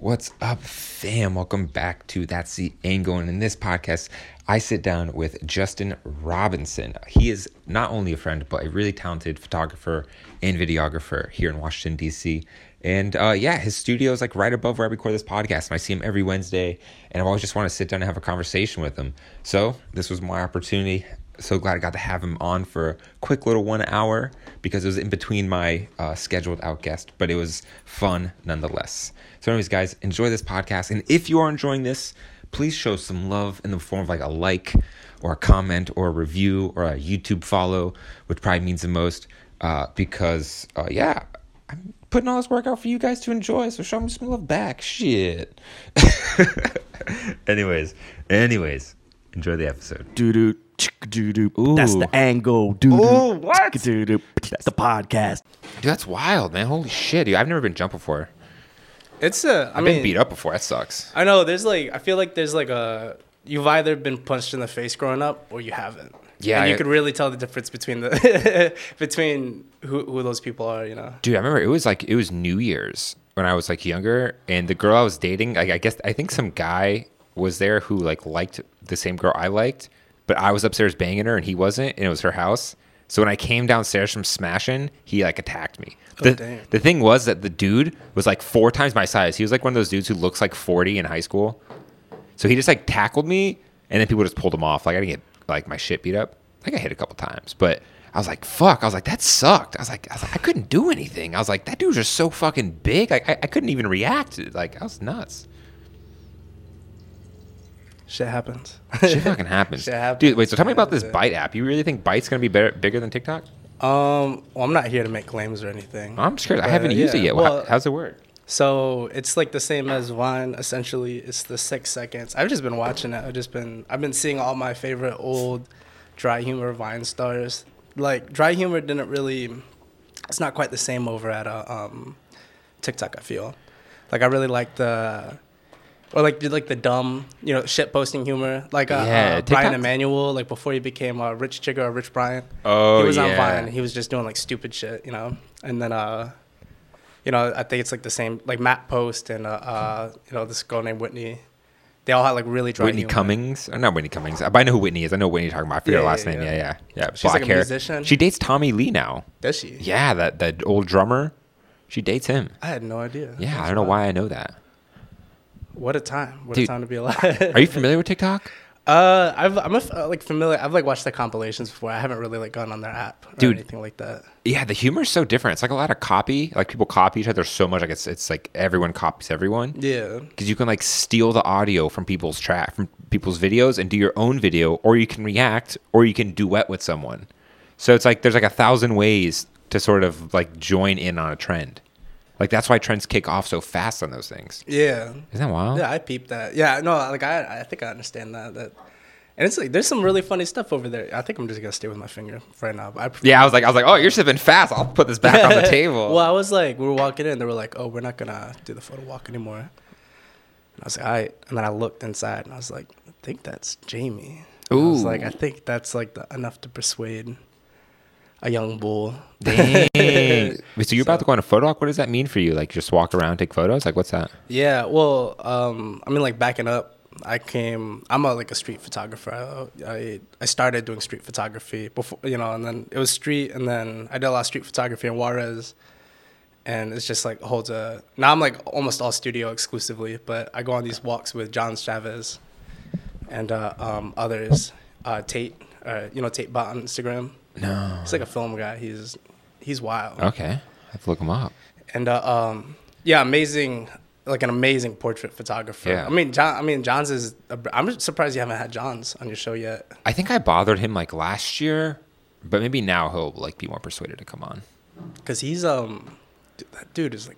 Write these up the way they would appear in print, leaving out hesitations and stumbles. What's up, fam? Welcome back to That's the Angle. And in this podcast, I sit down with Justin Robinson. He is not only a friend, but a really talented photographer and videographer here in Washington, D.C. And his studio is like right above where I record this podcast. And I see him every Wednesday, and I always just want to sit down and have a conversation with him. So this was my opportunity. So glad I got to have him on for a quick little 1 hour because it was in between my scheduled out guest, but it was fun nonetheless. So anyways, guys, enjoy this podcast. And if you are enjoying this, please show some love in the form of like a like or a comment or a review or a YouTube follow, which probably means the most because, I'm putting all this work out for you guys to enjoy. So show them some love back. Shit. Anyways, enjoy the episode. Doo-doo. Ooh. That's the angle. Oh, what? That's the podcast. Dude, that's wild, man. Holy shit, dude. I've never been jumped before. I've been beat up before. That sucks. I know. I feel like you've either been punched in the face growing up or you haven't. Yeah. And you could really tell the difference between who those people are, you know. Dude, I remember it was New Year's when I was like younger, and the girl I was dating, I think some guy was there who like liked the same girl I liked. But I was upstairs banging her, and he wasn't, and it was her house. So when I came downstairs from smashing, he, like, attacked me. The thing was that the dude was, like, 4 times my size. He was, like, one of those dudes who looks, like, 40 in high school. So he just, like, tackled me, and then people just pulled him off. Like, I didn't get, like, my shit beat up. I got hit a couple times. But I was like, fuck. I was like, that sucked. I couldn't do anything. I was like, that dude was just so fucking big. Like, I couldn't even react. Like, I was nuts. Shit happens. Shit fucking happens. Shit happens. Dude, wait, so tell me about this Byte app. You really think Byte's going to be bigger than TikTok? Well, I'm not here to make claims or anything. I'm just curious. I haven't used it yet. Well, how's it work? So it's like the same as Vine, essentially. It's the 6 seconds. I've just been watching it. I've been seeing all my favorite old dry humor Vine stars. Like, dry humor didn't really... It's not quite the same over at TikTok, I feel. Like, I really like the... Or like the dumb, you know, shit posting humor, like Brian Emanuel, like before he became Rich Chigga or Rich Brian. Oh, he was on Vine. He was just doing like stupid shit, you know. And then, I think it's like the same, like Matt Post and this girl named Whitney. They all had like really dry humor. Whitney Cummings, not Whitney Cummings. But I know who Whitney is. I know what Whitney you're talking about. I forget her last name. Yeah. She's black like a hair. Musician. She dates Tommy Lee now. Does she? Yeah, that old drummer. She dates him. I had no idea. Yeah, I don't know why I know that. What a time. What Dude, a time to be alive. Are you familiar with TikTok? I'm familiar. I've like watched the compilations before. I haven't really like gone on their app or anything like that. Yeah, the humor is so different. It's like a lot of copy. Like people copy each other so much. Like it's like everyone copies everyone. Yeah. Because you can like steal the audio from people's videos and do your own video, or you can react, or you can duet with someone. So it's like there's like 1,000 ways to sort of like join in on a trend. Like, that's why trends kick off so fast on those things. Yeah. Isn't that wild? Yeah, I peeped that. Yeah, no, like, I think I understand that. And it's like, there's some really funny stuff over there. I think I'm just going to stay with my finger right now. I was like, oh, you're sipping fast. I'll put this back on the table. Well, I was like, we were walking in. They were like, oh, we're not going to do the photo walk anymore. And I was like, all right. And then I looked inside, and I was like, I think that's Jamie. Ooh. And I was like, I think that's, like, enough to persuade a young bull. Dang. So you're about to go on a photo walk. What does that mean for you? Like, just walk around, take photos? Like, what's that? Yeah, well, I mean, like, backing up, I'm a street photographer. I started doing street photography before, you know, and then it was street, and then I did a lot of street photography in Juarez, and it's just, like, now I'm, like, almost all studio exclusively, but I go on these walks with John Chavez and others, Tate Bott on Instagram. No. He's like a film guy. He's wild. Okay. I have to look him up. And an amazing portrait photographer. Yeah. I mean John's is I'm surprised you haven't had John's on your show yet. I think I bothered him like last year, but maybe now he'll like be more persuaded to come on. Cuz he's that dude is like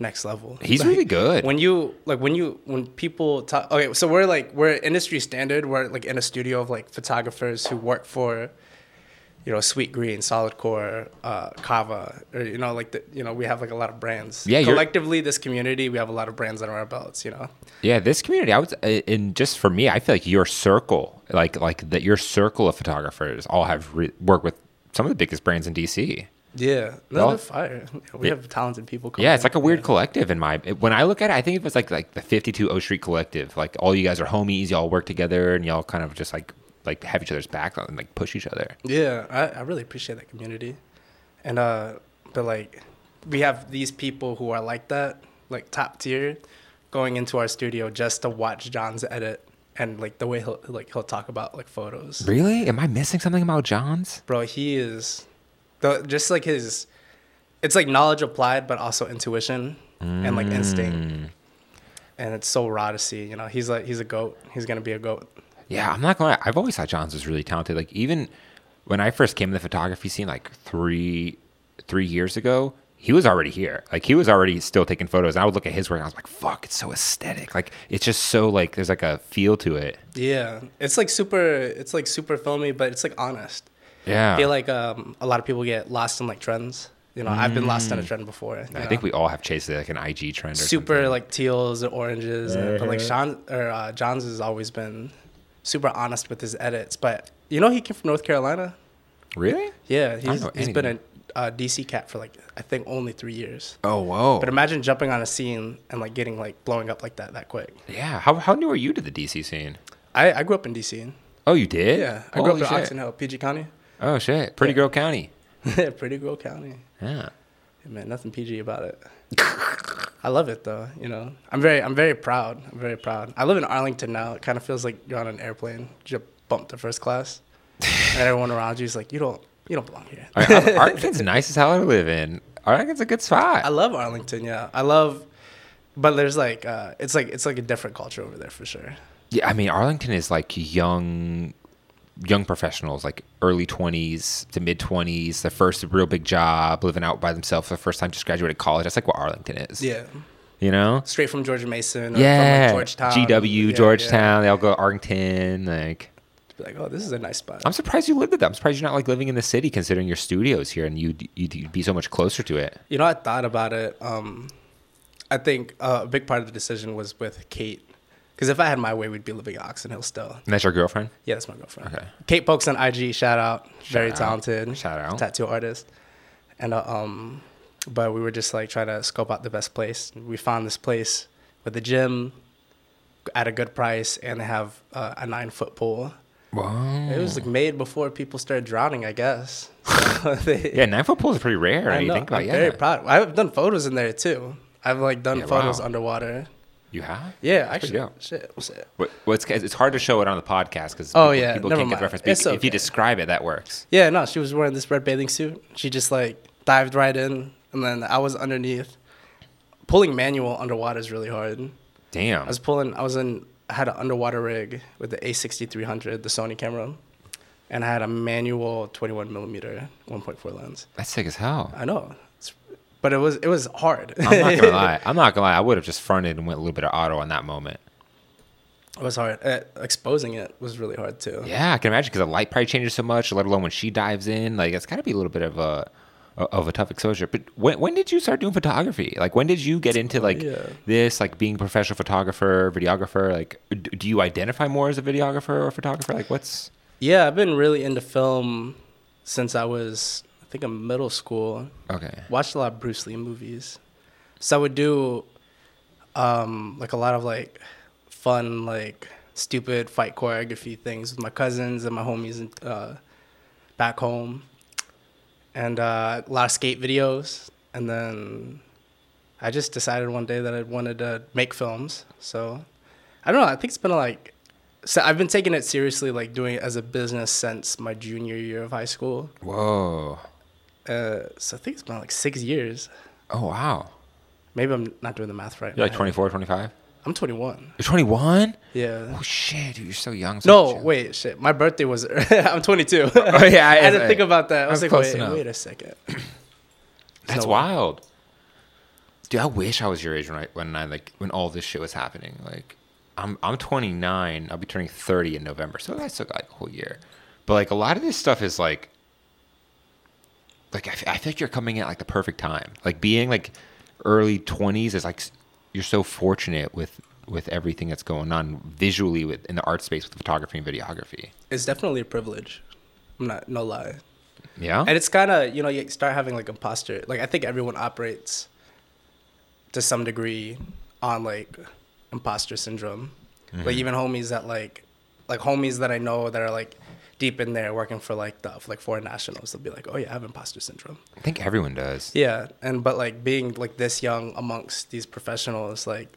next level. He's like, really good. When people talk, okay, so we're industry standard, we're like in a studio of like photographers who work for, you know, Sweet Green, Solid Core, Kava, or, you know, like, we have, like, a lot of brands. Yeah, collectively, this community, we have a lot of brands under our belts, you know? Yeah, this community, and just for me, I feel like your circle, like that your circle of photographers all work with some of the biggest brands in D.C. Yeah, no, they're fire. We have talented people. Yeah, it's like a weird collective. When I look at it, I think it was like the 52 O Street collective. Like all you guys are homies, y'all work together, and y'all kind of just like have each other's back and like push each other. Yeah, I really appreciate that community, and but like we have these people who are like that, like top tier, going into our studio just to watch John's edit. And like the way he'll talk about like photos. Really? Am I missing something about John's? Bro, he is just like his. It's like knowledge applied, but also intuition and like instinct. And it's so raw to see. You know, he's a goat. He's gonna be a goat. Yeah, I'm not gonna lie. I've always thought John's was really talented. Like even when I first came to the photography scene, like three years ago. He was already here. Like, he was already still taking photos. And I would look at his work, and I was like, fuck, it's so aesthetic. Like, it's just so, like, there's, like, a feel to it. Yeah. It's, like, super filmy, but it's, like, honest. Yeah. I feel like a lot of people get lost in, like, trends. You know, I've been lost in a trend before. I think we all have chased, like, an IG trend or super, something. Like, teals or oranges. Uh-huh. But, like, John's has always been super honest with his edits. But, you know, he came from North Carolina. Really? Yeah. He's been a... DC cat for like I think only 3 years. Oh whoa! But imagine jumping on a scene and like getting like blowing up like that quick. Yeah. How new are you to the DC scene? I grew up in DC. Oh, you did? Yeah. I grew up in Oxon Hill, PG County. Oh shit! Pretty Girl County. Yeah, Pretty Girl County. Yeah. Hey, man, nothing PG about it. I love it though. You know, I'm very proud. I'm very proud. I live in Arlington now. It kind of feels like you're on an airplane. You just bumped to first class, and everyone around you is like, You don't belong here. Arlington's nice as hell to live in. Arlington's a good spot. I love Arlington, yeah. But there's like, it's like a different culture over there for sure. Yeah, I mean, Arlington is like young professionals, like early 20s to mid 20s, their first real big job, living out by themselves for the first time, just graduated college. That's like what Arlington is. Yeah. You know? Straight from George Mason or from like Georgetown. Georgetown. Yeah. They all go to Arlington, like, oh, this is a nice spot. I'm surprised you lived with that. I'm surprised you're not like living in the city, considering your studio's here and you'd be so much closer to it. You know, I thought about it. I think a big part of the decision was with Kate, because if I had my way, we'd be living at Oxon Hill still. And that's your girlfriend? Yeah, that's my girlfriend. Okay. Kate Pokes on IG. Shout out, very talented. Shout out, tattoo artist. And but we were just like trying to scope out the best place. We found this place with a gym at a good price, and they have a 9-foot pool. Wow. It was like made before people started drowning, I guess. So 9-foot pools are pretty rare. I know. Think about, I'm very proud. I've done photos in there too. I've like done photos underwater. You have? Yeah, that's actually. Shit. It's hard to show it on the podcast because people can't get the reference. It's if you describe it, that works. Yeah, no, she was wearing this red bathing suit. She just like dived right in, and then I was underneath. Pulling manual underwater is really hard. Damn. I had an underwater rig with the A6300, the Sony camera, and I had a manual 21mm 1.4 lens. That's sick as hell. I know, but it was hard. I'm not gonna lie. I would have just fronted and went a little bit of auto on that moment. It was hard. Exposing it was really hard too. Yeah, I can imagine, because the light probably changes so much. Let alone when she dives in, like it's gotta be a little bit of a tough exposure. But when did you start doing photography? Like, when did you get into this, like being a professional photographer, videographer? Like, do you identify more as a videographer or photographer? Like, what's... Yeah, I've been really into film since I was, I think, in middle school. Okay. Watched a lot of Bruce Lee movies. So I would do, like, a lot of, like, fun, like, stupid fight choreography things with my cousins and my homies back home. And a lot of skate videos. And then I just decided one day that I wanted to make films. So I don't know. I think it's been so I've been taking it seriously, like doing it as a business since my junior year of high school. Whoa. So I think it's been 6 years. Oh, wow. Maybe I'm not doing the math right. You're like 24, 25? I'm 21. You're 21? Yeah. Oh, shit. Dude, you're so young. Wait. Shit. My birthday was... I'm 22. Oh, yeah. I had to think about that. I was like, wait a second. That's wild. Dude, I wish I was your age when all this shit was happening. Like, I'm 29. I'll be turning 30 in November. So I still got a whole year. But, a lot of this stuff is, I feel like you're coming at, the perfect time. Like, being, early 20s is, you're so fortunate with everything that's going on visually in the art space with photography and videography. It's definitely a privilege. I'm not, no lie. Yeah. And it's kind of, you know, you start having like imposter. Like I think everyone operates to some degree on like imposter syndrome. Mm-hmm. Like even homies that like homies that I know that are like deep in there working for like the like foreign nationals, they'll be like, oh yeah, I have imposter syndrome. I think everyone does. Yeah. And but like being like this young amongst these professionals, like,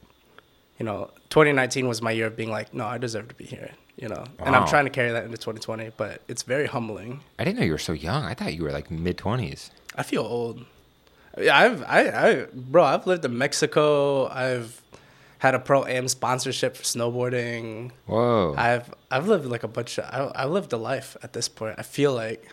you know, 2019 was my year of being like, no, I deserve to be here, you know. Wow. And I'm trying to carry that into 2020, but it's very humbling. I didn't know you were so young. I thought you were like mid-20s. I feel old. I've lived in Mexico. I've had a pro-am sponsorship for snowboarding. Whoa. I've lived like a bunch of, I've lived a life at this point. I feel like,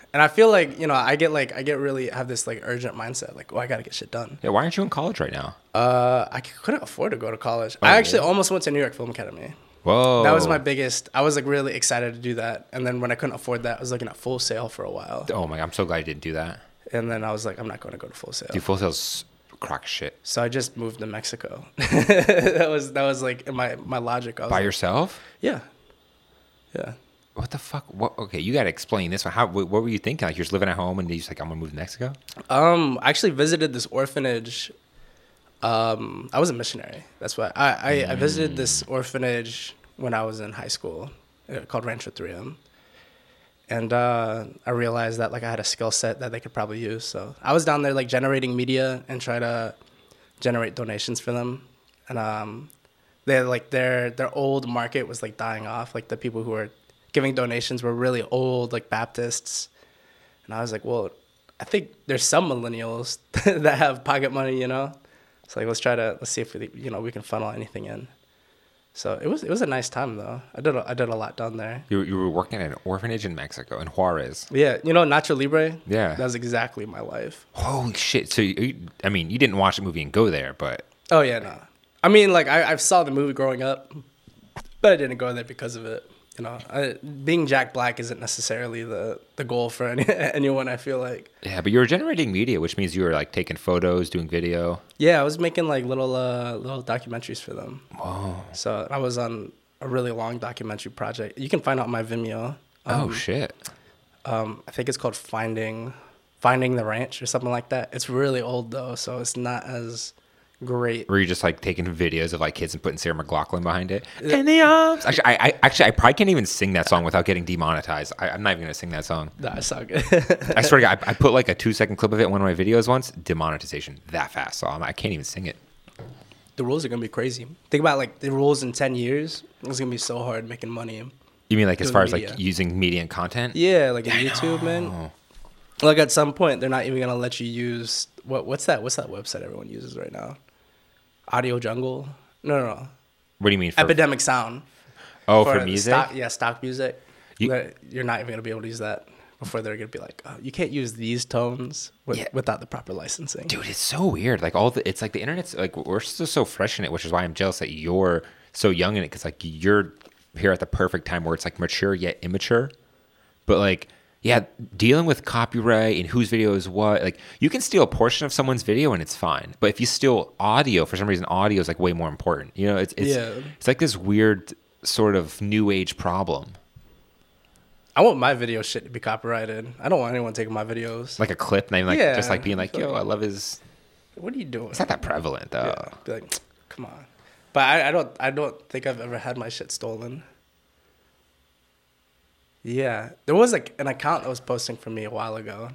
you know, I have this like urgent mindset, like, oh, I gotta get shit done. Yeah, why aren't you in college right now? I couldn't afford to go to college. Oh, I actually almost went to New York Film Academy. Whoa. That was my biggest. I was like really excited to do that. And then when I couldn't afford that, I was looking at Full Sail for a while. Oh my God, I'm so glad you didn't do that. And then I was like, I'm not going to go to Full Sail. Dude, Full Sail's crock shit. So I just moved to Mexico. that was like my logic. By yourself? Yeah. Yeah. What the fuck? What? Okay, you got to explain this one. How? What were you thinking? Like you're just living at home and you're just like, I'm going to move to Mexico? I actually visited this orphanage. I was a missionary. That's why I visited this orphanage when I was in high school called Rancho 3M. And I realized that like I had a skill set that they could probably use. So I was down there like generating media and try to generate donations for them. And they had, like their old market was like dying off. Like the people who were giving donations were really old, like Baptists. And I was like, well, I think there's some millennials that have pocket money, you know. So like let's see if we, you know, we can funnel anything in. So it was a nice time though. I did a lot down there. You were working at an orphanage in Mexico, in Juarez. Yeah, you know Nacho Libre. Yeah, that was exactly my life. Holy shit! So you didn't watch the movie and go there, but oh yeah, no. I mean, like I saw the movie growing up, but I didn't go there because of it. You know, being Jack Black isn't necessarily the goal for anyone, I feel like. Yeah, but you were generating media, which means you were like taking photos, doing video. Yeah, I was making like little documentaries for them. Whoa. So I was on a really long documentary project. You can find out my Vimeo. Oh shit. I think it's called Finding the Ranch or something like that. It's really old though, so it's not as great. Were you just like taking videos of like kids and putting Sarah McLachlan behind it? In the arms. Actually, I probably can't even sing that song without getting demonetized. I'm not even gonna sing that song. No, it's all good. I swear to God, I put like a 2-second clip of it in one of my videos once. Demonetization that fast, so I can't even sing it. The rules are gonna be crazy. Think about like the rules in 10 years. It's gonna be so hard making money. You mean like as far media. As like using media and content? Yeah, like on YouTube, man. Like at some point, they're not even gonna let you use what's that website everyone uses right now? Audio Jungle? No. What do you mean? Epidemic Sound. Oh, for music? Stock music. You're not even going to be able to use that before they're going to be like, oh, you can't use these tones without the proper licensing. Dude, it's so weird. Like it's like the internet's like, we're still so fresh in it, which is why I'm jealous that you're so young in it. Cause like you're here at the perfect time where it's like mature yet immature. But like, yeah, dealing with copyright and whose video is what, like you can steal a portion of someone's video and it's fine. But if you steal audio, for some reason, audio is like way more important. You know, it's like this weird sort of new age problem. I want my video shit to be copyrighted. I don't want anyone taking my videos. Like a clip, and like just like being like, yo, I love his. What are you doing? It's not that prevalent though. Yeah, be like, come on. But I don't think I've ever had my shit stolen. Yeah, there was like an account that was posting for me a while ago,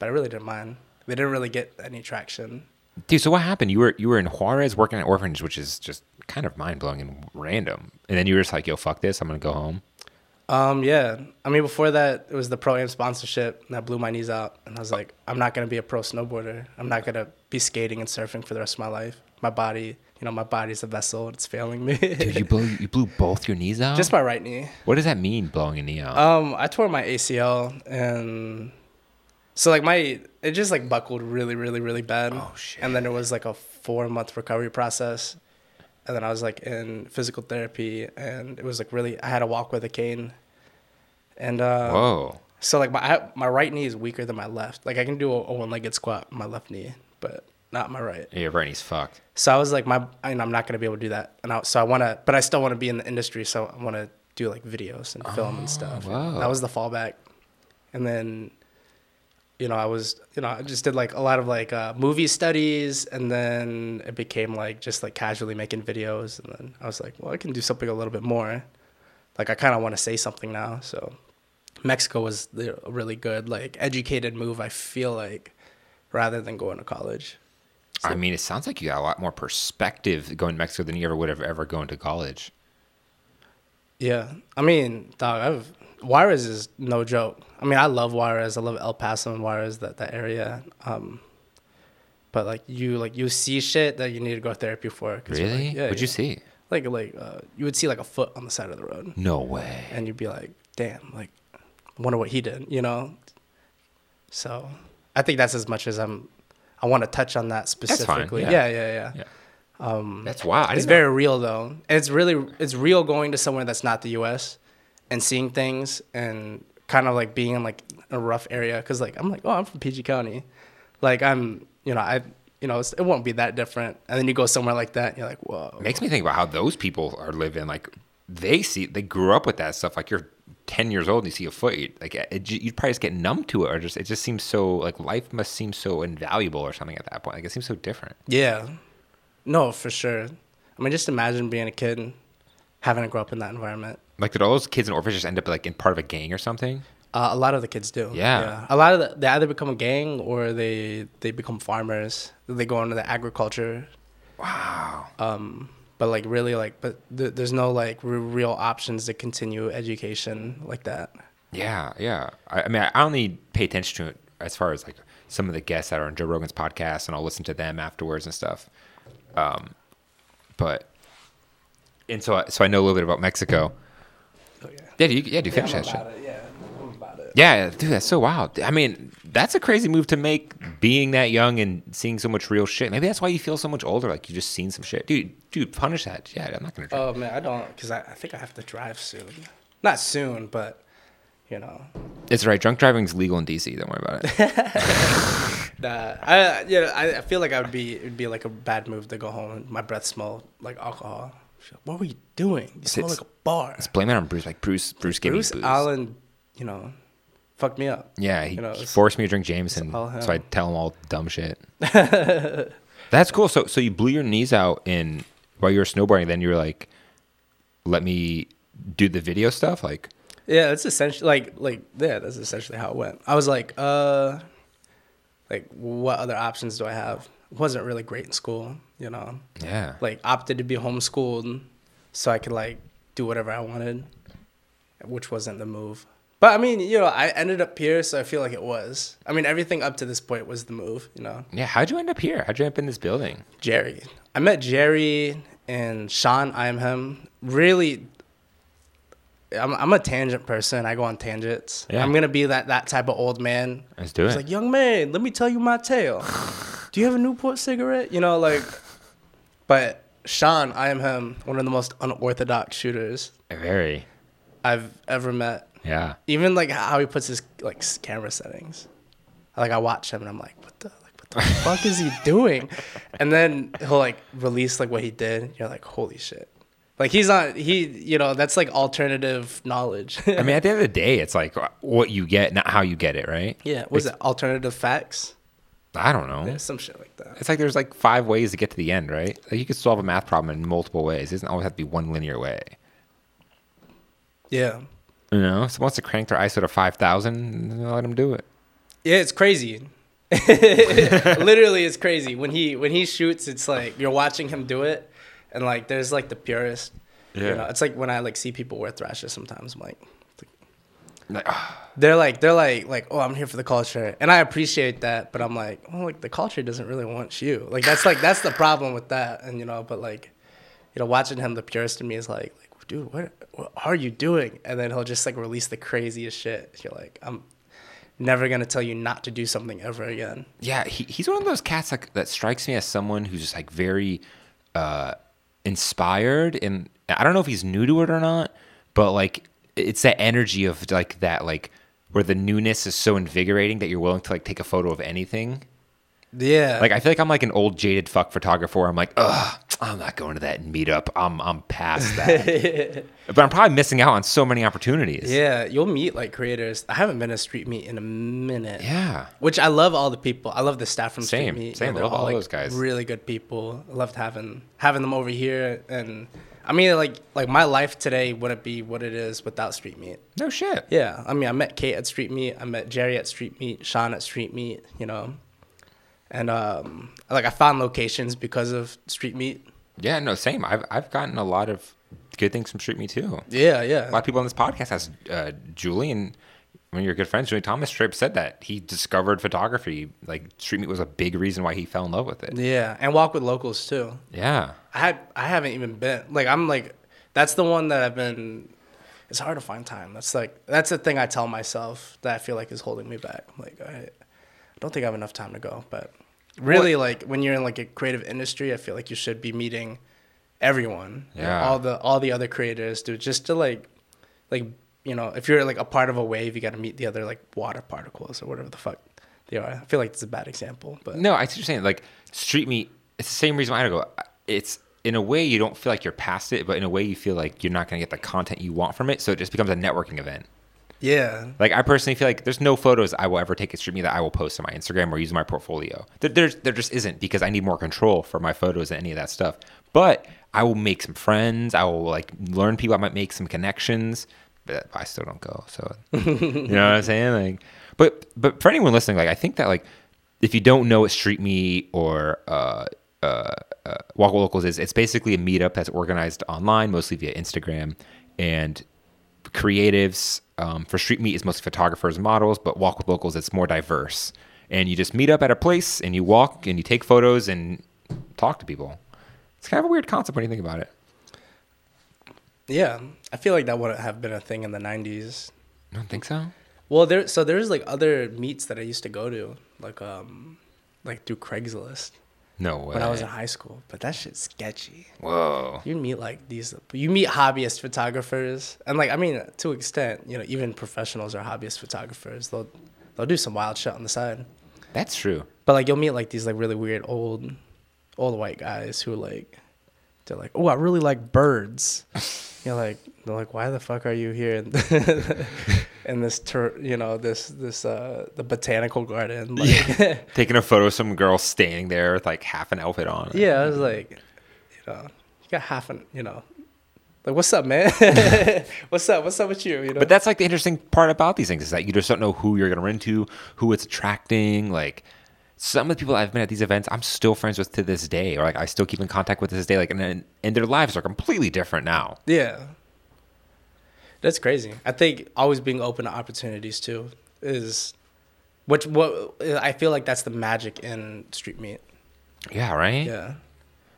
but I really didn't mind. They didn't really get any traction. Dude, so what happened? You were in Juarez working at orphanage, which is just kind of mind blowing and random. And then you were just like, "Yo, fuck this! I'm gonna go home." Yeah. I mean, before that, it was the pro-am sponsorship and that blew my knees out, and I was like, "I'm not gonna be a pro snowboarder. I'm not gonna be skating and surfing for the rest of my life. My body's a vessel. It's failing me." Dude, you blew both your knees out? Just my right knee. What does that mean, blowing a knee out? I tore my ACL, and so like it just like buckled really, really, really bad. Oh shit! And then it was like a 4-month recovery process, and then I was like in physical therapy, and it was like really I had to walk with a cane, and whoa! So like my right knee is weaker than my left. Like I can do a one-legged squat on my left knee, but not my right. Yeah, your right knee's fucked. So I was like, I'm not gonna be able to do that. And I still want to be in the industry. So I want to do like videos and film and stuff. Wow. That was the fallback. And then you know, I was, you know, I just did like a lot of like movie studies, and then it became like just like casually making videos. And then I was like, well, I can do something a little bit more. Like I kind of want to say something now. So Mexico was a really good, like, educated move, I feel like, rather than going to college. So, I mean, it sounds like you got a lot more perspective going to Mexico than you ever would have ever going to college. Yeah. I mean, dog, Juarez is no joke. I mean, I love Juarez. I love El Paso and Juarez, that area. But you see shit that you need to go therapy for. Really? Like, yeah, what'd you see? Like you would see like a foot on the side of the road. No way. And you'd be like, damn, like, I wonder what he did, you know? So I think that's as much as I want to touch on that specifically. That's fine. Yeah. That's wild. It's very real though. And it's real going to somewhere that's not the U.S. and seeing things and kind of like being in like a rough area. Cause like, I'm like, oh, I'm from PG County. Like I'm, you know, it won't be that different. And then you go somewhere like that and you're like, whoa. It makes me think about how those people are living. Like they grew up with that stuff. Like you're 10 years old and you see a foot, you'd probably just get numb to it, or just, it just seems so like life must seem so invaluable or something at that point. Like it seems so different. Yeah. No, for sure. I mean, just imagine being a kid and having to grow up in that environment. Like, did all those kids in orphans just end up like in part of a gang or something? A lot of the kids do. Yeah. A lot of they either become a gang or they become farmers. They go into the agriculture. Wow. But like really like, but there's no like real options to continue education like that. Yeah, yeah. I mean, I only pay attention to it as far as like some of the guests that are on Joe Rogan's podcast, and I'll listen to them afterwards and stuff. So I know a little bit about Mexico. Oh, yeah. Yeah, do you finish that shit? I'm about it. Yeah, dude, that's so wild. I mean, that's a crazy move to make, being that young and seeing so much real shit. Maybe that's why you feel so much older, like you just seen some shit. Dude, punish that. Yeah, I'm not going to drive. Oh, man, I don't, because I think I have to drive soon. Not soon, but, you know. It's right. Drunk driving's legal in D.C. Don't worry about it. I feel like it'd be like a bad move to go home and my breath smelled like alcohol. What were you doing? You smell like a bar. Let's blame it on Bruce. Like Bruce gave me booze. Bruce Allen, you know, fucked me up. Yeah, he forced me to drink Jameson, so I'd tell him all dumb shit. That's cool. So you blew your knees out while you were snowboarding. Then you were like, "Let me do the video stuff." Like, yeah, that's essentially that's essentially how it went. I was like, like, what other options do I have? Wasn't really great in school, you know? Yeah. Like, opted to be homeschooled so I could, like, do whatever I wanted, which wasn't the move. But, I mean, you know, I ended up here, so I feel like it was. I mean, everything up to this point was the move, you know? Yeah, how'd you end up here? How'd you end up in this building? Jerry. I met Jerry and Sean, I am him. Really, I'm a tangent person. I go on tangents. Yeah. I'm going to be that type of old man. Let's do it. He's like, young man, let me tell you my tale. Do you have a Newport cigarette? You know, like, but Sean, I am him, one of the most unorthodox shooters. Very. I've ever met. Yeah. Even like how he puts his like camera settings. Like I watch him and I'm like, what the fuck is he doing? And then he'll like release like what he did. You're like, holy shit. Like, you know, that's, like, alternative knowledge. I mean, at the end of the day, it's, like, what you get, not how you get it, right? Yeah. Was it alternative facts? I don't know. There's some shit like that. It's like there's, like, 5 ways to get to the end, right? Like, you could solve a math problem in multiple ways. It doesn't always have to be one linear way. Yeah. You know? Someone wants to crank their ISO to 5,000, let them do it. Yeah, it's crazy. Literally, it's crazy. When he shoots, it's, like, you're watching him do it. And, like, there's, like, the purest, yeah. You know, it's, like, when I, like, see people wear thrashes sometimes, I'm, like they're, like, oh, I'm here for the culture. And I appreciate that, but I'm, like, oh, like, the culture doesn't really want you. Like, that's the problem with that. And, you know, but, like, you know, watching him, the purest in me is, like dude, what are you doing? And then he'll just, like, release the craziest shit. You're, like, I'm never going to tell you not to do something ever again. Yeah, he's one of those cats, like, that strikes me as someone who's just, like, very, inspired, and I don't know if he's new to it or not, but like it's that energy of like that, like where the newness is so invigorating that you're willing to like take a photo of anything. Yeah. Like, I feel like I'm like an old jaded fuck photographer. I'm like, ugh, I'm not going to that meetup. I'm past that. But I'm probably missing out on so many opportunities. Yeah. You'll meet like creators. I haven't been to Street Meat in a minute. Yeah. Which I love all the people. I love the staff from Street Meat. Same. They're all like, those guys. Really good people. I loved having them over here. And I mean, like my life today wouldn't be what it is without Street Meat. No shit. Yeah. I mean, I met Kate at Street Meat. I met Jerry at Street Meat, Sean at Street Meat, you know. And like I found locations because of Street Meat. Yeah, no, same. I've gotten a lot of good things from Street Meat too. Yeah, yeah. A lot of people on this podcast has Julian, one of your good friends, Julian Thomas, straight up said that he discovered photography. Like Street Meat was a big reason why he fell in love with it. Yeah, and Walk with Locals too. Yeah, I haven't even been like I'm like that's the one that I've been. It's hard to find time. That's the thing I tell myself that I feel like is holding me back. I'm like, all right. I don't think I have enough time to go, but really, like when you're in like a creative industry, I feel like you should be meeting everyone, yeah, all the other creators, dude. Just to like you know, if you're like a part of a wave, you got to meet the other like water particles or whatever the fuck they are. I feel like it's a bad example, but no, I see what you're saying. Like Street Meat, it's the same reason why I go. It's in a way you don't feel like you're past it, but in a way you feel like you're not gonna get the content you want from it, so it just becomes a networking event. Yeah. Like, I personally feel like there's no photos I will ever take at Street Meat that I will post on my Instagram or use in my portfolio. There just isn't because I need more control for my photos and any of that stuff. But I will make some friends. I will, like, learn people. I might make some connections. But I still don't go. So, you know what I'm saying? Like, but for anyone listening, like, I think that, like, if you don't know what Street Meat or Walk with Locals is, it's basically a meetup that's organized online, mostly via Instagram. And creatives... for Street Meat, it's mostly photographers and models, but Walk with Locals, it's more diverse. And you just meet up at a place, and you walk, and you take photos, and talk to people. It's kind of a weird concept when you think about it. Yeah. I feel like that wouldn't have been a thing in the 90s. I don't think so. Well, there's, like, other meets that I used to go to, like through Craigslist. No way. When I was in high school. But that shit's sketchy. Whoa. You meet hobbyist photographers. And, like, I mean, to an extent, you know, even professionals are hobbyist photographers. They'll do some wild shit on the side. That's true. But, like, you'll meet, like, these, like, really weird old white guys who, like, they're like, oh, I really like birds. You're like, they're like, why the fuck are you here in this, the botanical garden? Like, yeah. Taking a photo of some girl standing there with like half an outfit on. Yeah, I was like, you know, you got half an, you know, like, what's up, man? What's up with you? You know? But that's like the interesting part about these things is that you just don't know who you're gonna run into, who it's attracting, like. Some of the people I've been at these events, I'm still friends with to this day, or like I still keep in contact with to this day. Like, and their lives are completely different now. Yeah, that's crazy. I think always being open to opportunities too is, what I feel like that's the magic in Street Meat. Yeah, right. Yeah,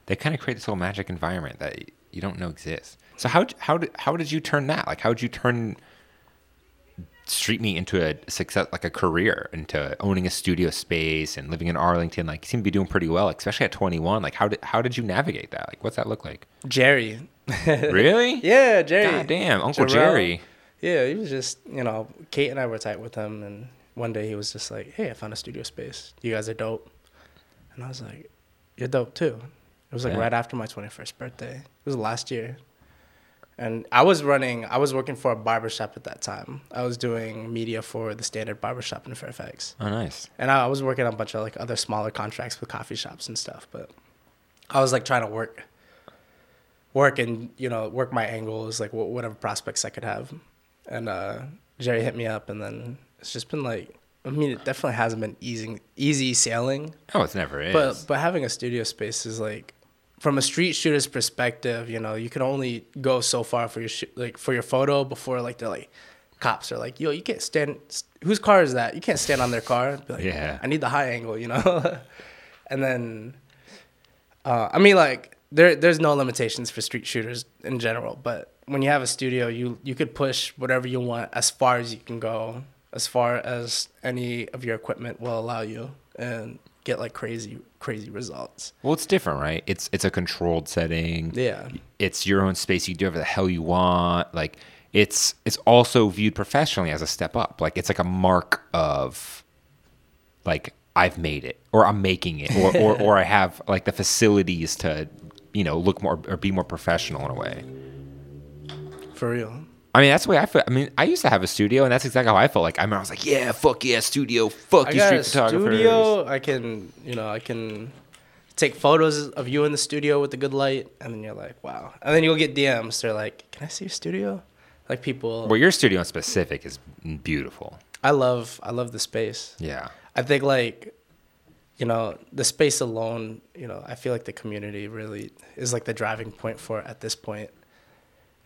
they kind of create this whole magic environment that you don't know exists. So how did you turn that? Like, how did you turn Street Meat into a success, like a career, into owning a studio space and living in Arlington? Like, you seem to be doing pretty well, like, especially at 21. Like, how did you navigate that? Like, what's that look like? Jerry. Really? Yeah, Jerry. God damn, Uncle Jarrell. Jerry. Yeah, he was just, you know, Kate and I were tight with him, and one day he was just like, hey, I found a studio space. You guys are dope. And I was like, you're dope too. It was like right after my 21st birthday. It was last year. And I was working for a barbershop at that time. I was doing media for the Standard Barbershop in Fairfax. Oh, nice. And I was working on a bunch of, like, other smaller contracts with coffee shops and stuff. But I was, like, trying to work and, you know, work my angles, like, whatever prospects I could have. And Jerry hit me up, and then it's just been, like, I mean, it definitely hasn't been easy sailing. Oh, it never is. But having a studio space is, like... From a street shooter's perspective, you know, you can only go so far for your photo before, like, they're like, cops are like, yo, you can't stand, whose car is that? You can't stand on their car. Be like, yeah. I need the high angle, you know? And then, I mean, like, there's no limitations for street shooters in general, but when you have a studio, you could push whatever you want as far as you can go, as far as any of your equipment will allow you. And get like crazy results. Well, it's different, right? It's a controlled setting. Yeah, it's your own space. You do whatever the hell you want. Like, it's also viewed professionally as a step up. Like, it's like a mark of, like, I've made it, or I'm making it, or I have like the facilities to, you know, look more or be more professional in a way. For real. I mean, that's the way I feel. I mean, I used to have a studio, and that's exactly how I felt. Like, I mean, I was like, yeah, fuck yeah, studio, fuck I you, got street a photographers. Studio, I can, you know, I can take photos of you in the studio with the good light, and then you're like, wow. And then you'll get DMs. They're like, can I see your studio? Like people. Well, your studio in specific is beautiful. I love the space. Yeah. I think like, you know, the space alone, you know, I feel like the community really is like the driving point for it at this point.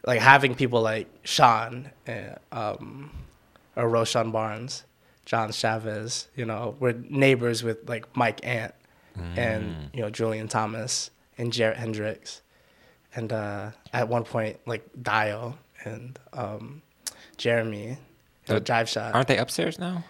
Like having people like Sean and, or Roshan Barnes, John Chavez, you know, we're neighbors with like Mike Ant and, you know, Julian Thomas and Jarrett Hendricks. And at one point, like Dial and Jeremy, the Drive Shot. Aren't they upstairs now?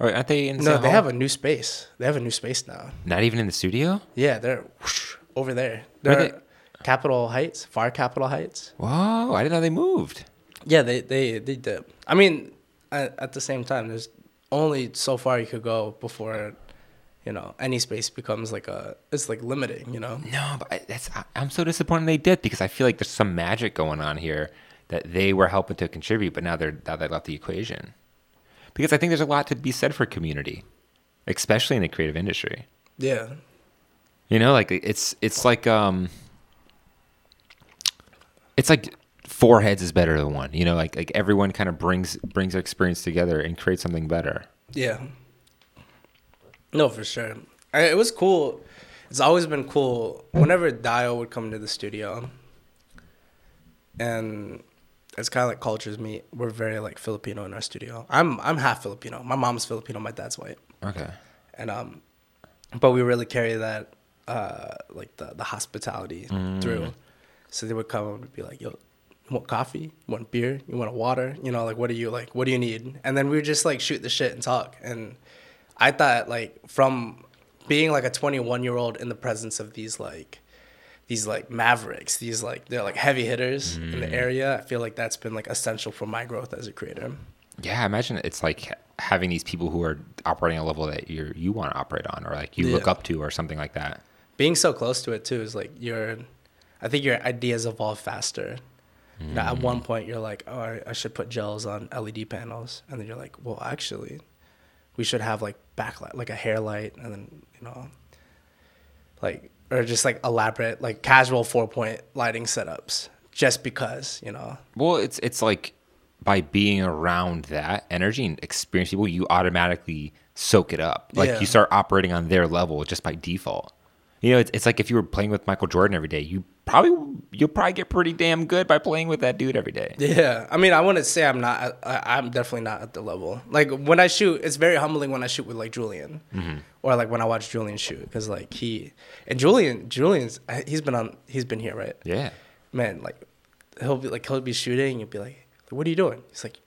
Or aren't they in the No, they have a new space. They have a new space now. Not even in the studio? Yeah, they're whoosh, over there. They're Capitol Heights, far Capitol Heights. Wow, I didn't know they moved. Yeah, they did. I mean, at the same time, there's only so far you could go before, you know, any space becomes like it's like limiting, you know? No, but I'm so disappointed they did, because I feel like there's some magic going on here that they were helping to contribute, but now they left the equation. Because I think there's a lot to be said for community, especially in the creative industry. Yeah. You know, like it's like four heads is better than one. You know, like everyone kind of brings their experience together and creates something better. Yeah. No, for sure. It was cool. It's always been cool. Whenever Dial would come to the studio, and it's kind of like cultures meet. We're very like Filipino in our studio. I'm half Filipino. My mom's Filipino. My dad's white. Okay. And but we really carry that like the hospitality through. So they would come and be like, yo, you want coffee? You want beer? You want water? You know, like, what do you need? And then we would just like shoot the shit and talk. And I thought like from being like a 21-year-old in the presence of these mavericks, they're like heavy hitters in the area. I feel like that's been like essential for my growth as a creator. Yeah. I imagine it's like having these people who are operating a level that you want to operate on, or like you look up to, or something like that. Being so close to it too is like I think your ideas evolve faster. Mm. Now, at one point, you're like, oh, I should put gels on LED panels. And then you're like, well, actually, we should have, like, backlight, like a hair light. And then, you know, like, or just, like, elaborate, like, casual four-point lighting setups just because, you know. Well, it's like by being around that energy and experience people, you automatically soak it up. Like, you start operating on their level just by default. You know, it's like if you were playing with Michael Jordan every day, you'll probably get pretty damn good by playing with that dude every day. Yeah. I mean, I wouldn't say I'm definitely not at the level. Like when I shoot, it's very humbling when I shoot with like Julian or like when I watch Julian shoot. Cause like Julian's, he's been here, right? Yeah, man. Like he'll be shooting. You'll be like, what are you doing? He's like,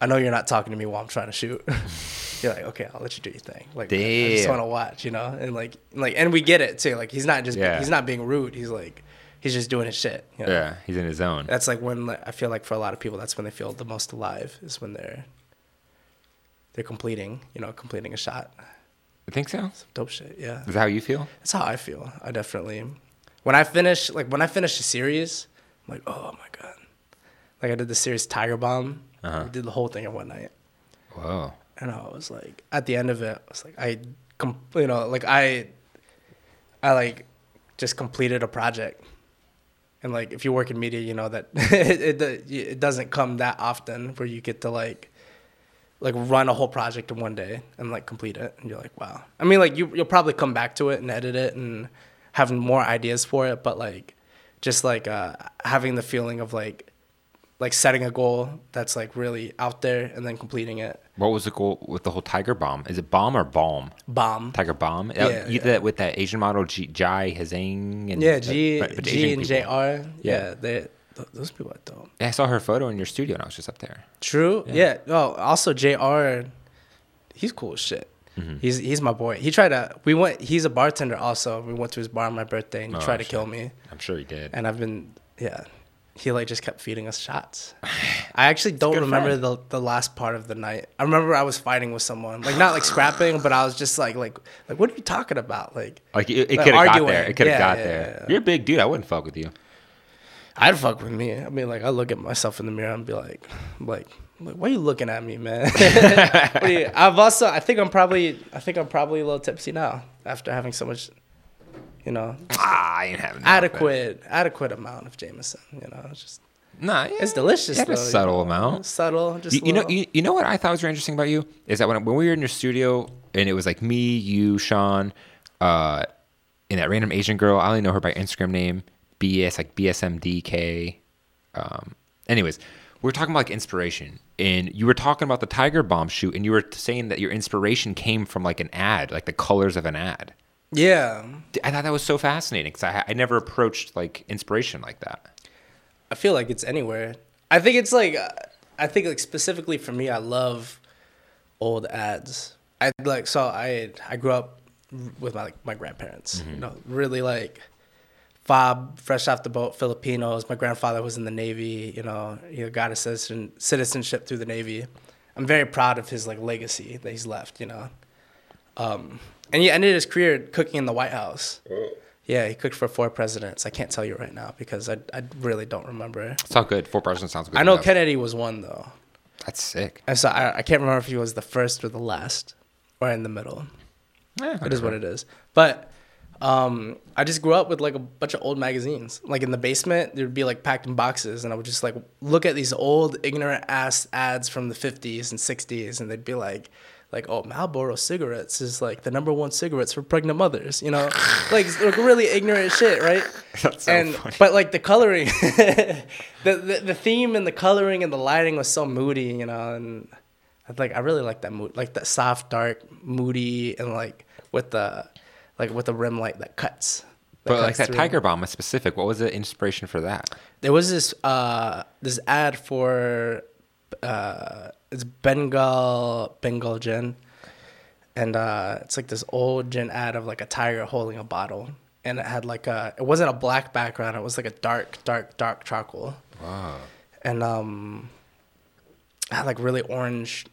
I know you're not talking to me while I'm trying to shoot. You're like, okay, I'll let you do your thing. Like, damn. I just want to watch, you know? And like, and we get it too. Like he's not being rude. He's like, he's just doing his shit. You know? Yeah, he's in his zone. That's like when, like, I feel like for a lot of people, that's when they feel the most alive, is when they're completing a shot. You think so? Some dope shit, yeah. Is that how you feel? That's how I feel. I definitely, when I finish a series, I'm like, oh my God. Like I did the series Tiger Bomb. Uh-huh. I did the whole thing in one night. Whoa. And I was like, at the end of it, I was like, I just completed a project. And, like, if you work in media, you know that it doesn't come that often where you get to, like run a whole project in one day and, like, complete it. And you're like, wow. I mean, like, you'll probably come back to it and edit it and have more ideas for it. But, like, just, like, having the feeling of, like, setting a goal that's, like, really out there and then completing it. What was the goal with the whole Tiger Bomb? Is it Bomb or Balm? Bomb. Tiger Bomb? Yeah. You did that with that Asian model, Jai Hazang. And G and JR. Yeah, those people are dope. Yeah, I saw her photo in your studio and I was just up there. True? Yeah. Oh, also, JR, he's cool as shit. Mm-hmm. He's my boy. He tried to, he's a bartender also. We went to his bar on my birthday and he tried to kill me. I'm sure he did. And I've been, yeah. he like just kept feeding us shots. I actually don't remember the last part of the night. I remember I was fighting with someone, like not like scrapping, but I was just like what are you talking about? Like it could have got there. It could have got there. You're a big dude. I wouldn't fuck with you. I'd fuck with me. I mean, like, I look at myself in the mirror and be like, why are you looking at me, man? I think I'm probably a little tipsy now after having so much, you know, I ain't having adequate amount of Jameson. You know, it's just it's delicious. Though, a subtle amount, subtle. Just you know what I thought was really interesting about you is that when we were in your studio and it was like me, you, Sean, and that random Asian girl. I only know her by Instagram name. BS, like BSMDK. Anyways, we were talking about like inspiration, and you were talking about the Tiger Bomb shoot, and you were saying that your inspiration came from like an ad, like the colors of an ad. Yeah. I thought that was so fascinating because I never approached like inspiration like that. I feel like it's anywhere. I think specifically for me, I love old ads. I grew up with my grandparents, mm-hmm. you know, really like Bob, fresh off the boat, Filipinos. My grandfather was in the Navy, you know, he got a citizenship through the Navy. I'm very proud of his like legacy that he's left, you know. And he ended his career cooking in the White House. Yeah, he cooked for 4 presidents. I can't tell you right now because I really don't remember. It's all good. 4 presidents sounds good. I know enough. Kennedy was one though. That's sick. And so I can't remember if he was the first or the last or in the middle. Yeah, it is what it is. But I just grew up with like a bunch of old magazines. Like in the basement, there'd be like packed in boxes, and I would just like look at these old ignorant ass ads from the 50s and 60s, and they'd be like oh, Marlboro cigarettes is like the number 1 cigarettes for pregnant mothers, you know, like really ignorant shit, right? That's so funny. But like the coloring, the theme and the coloring and the lighting was so moody, you know, and I really like that mood, like that soft, dark, moody, and with the rim light that cuts. But like that Tiger Bomb was specific. What was the inspiration for that? There was this this ad for it's Bengal gin, and it's like this old gin ad of like a tiger holding a bottle, and it had like it wasn't a black background. It was like a dark charcoal. Wow. And I had like really orange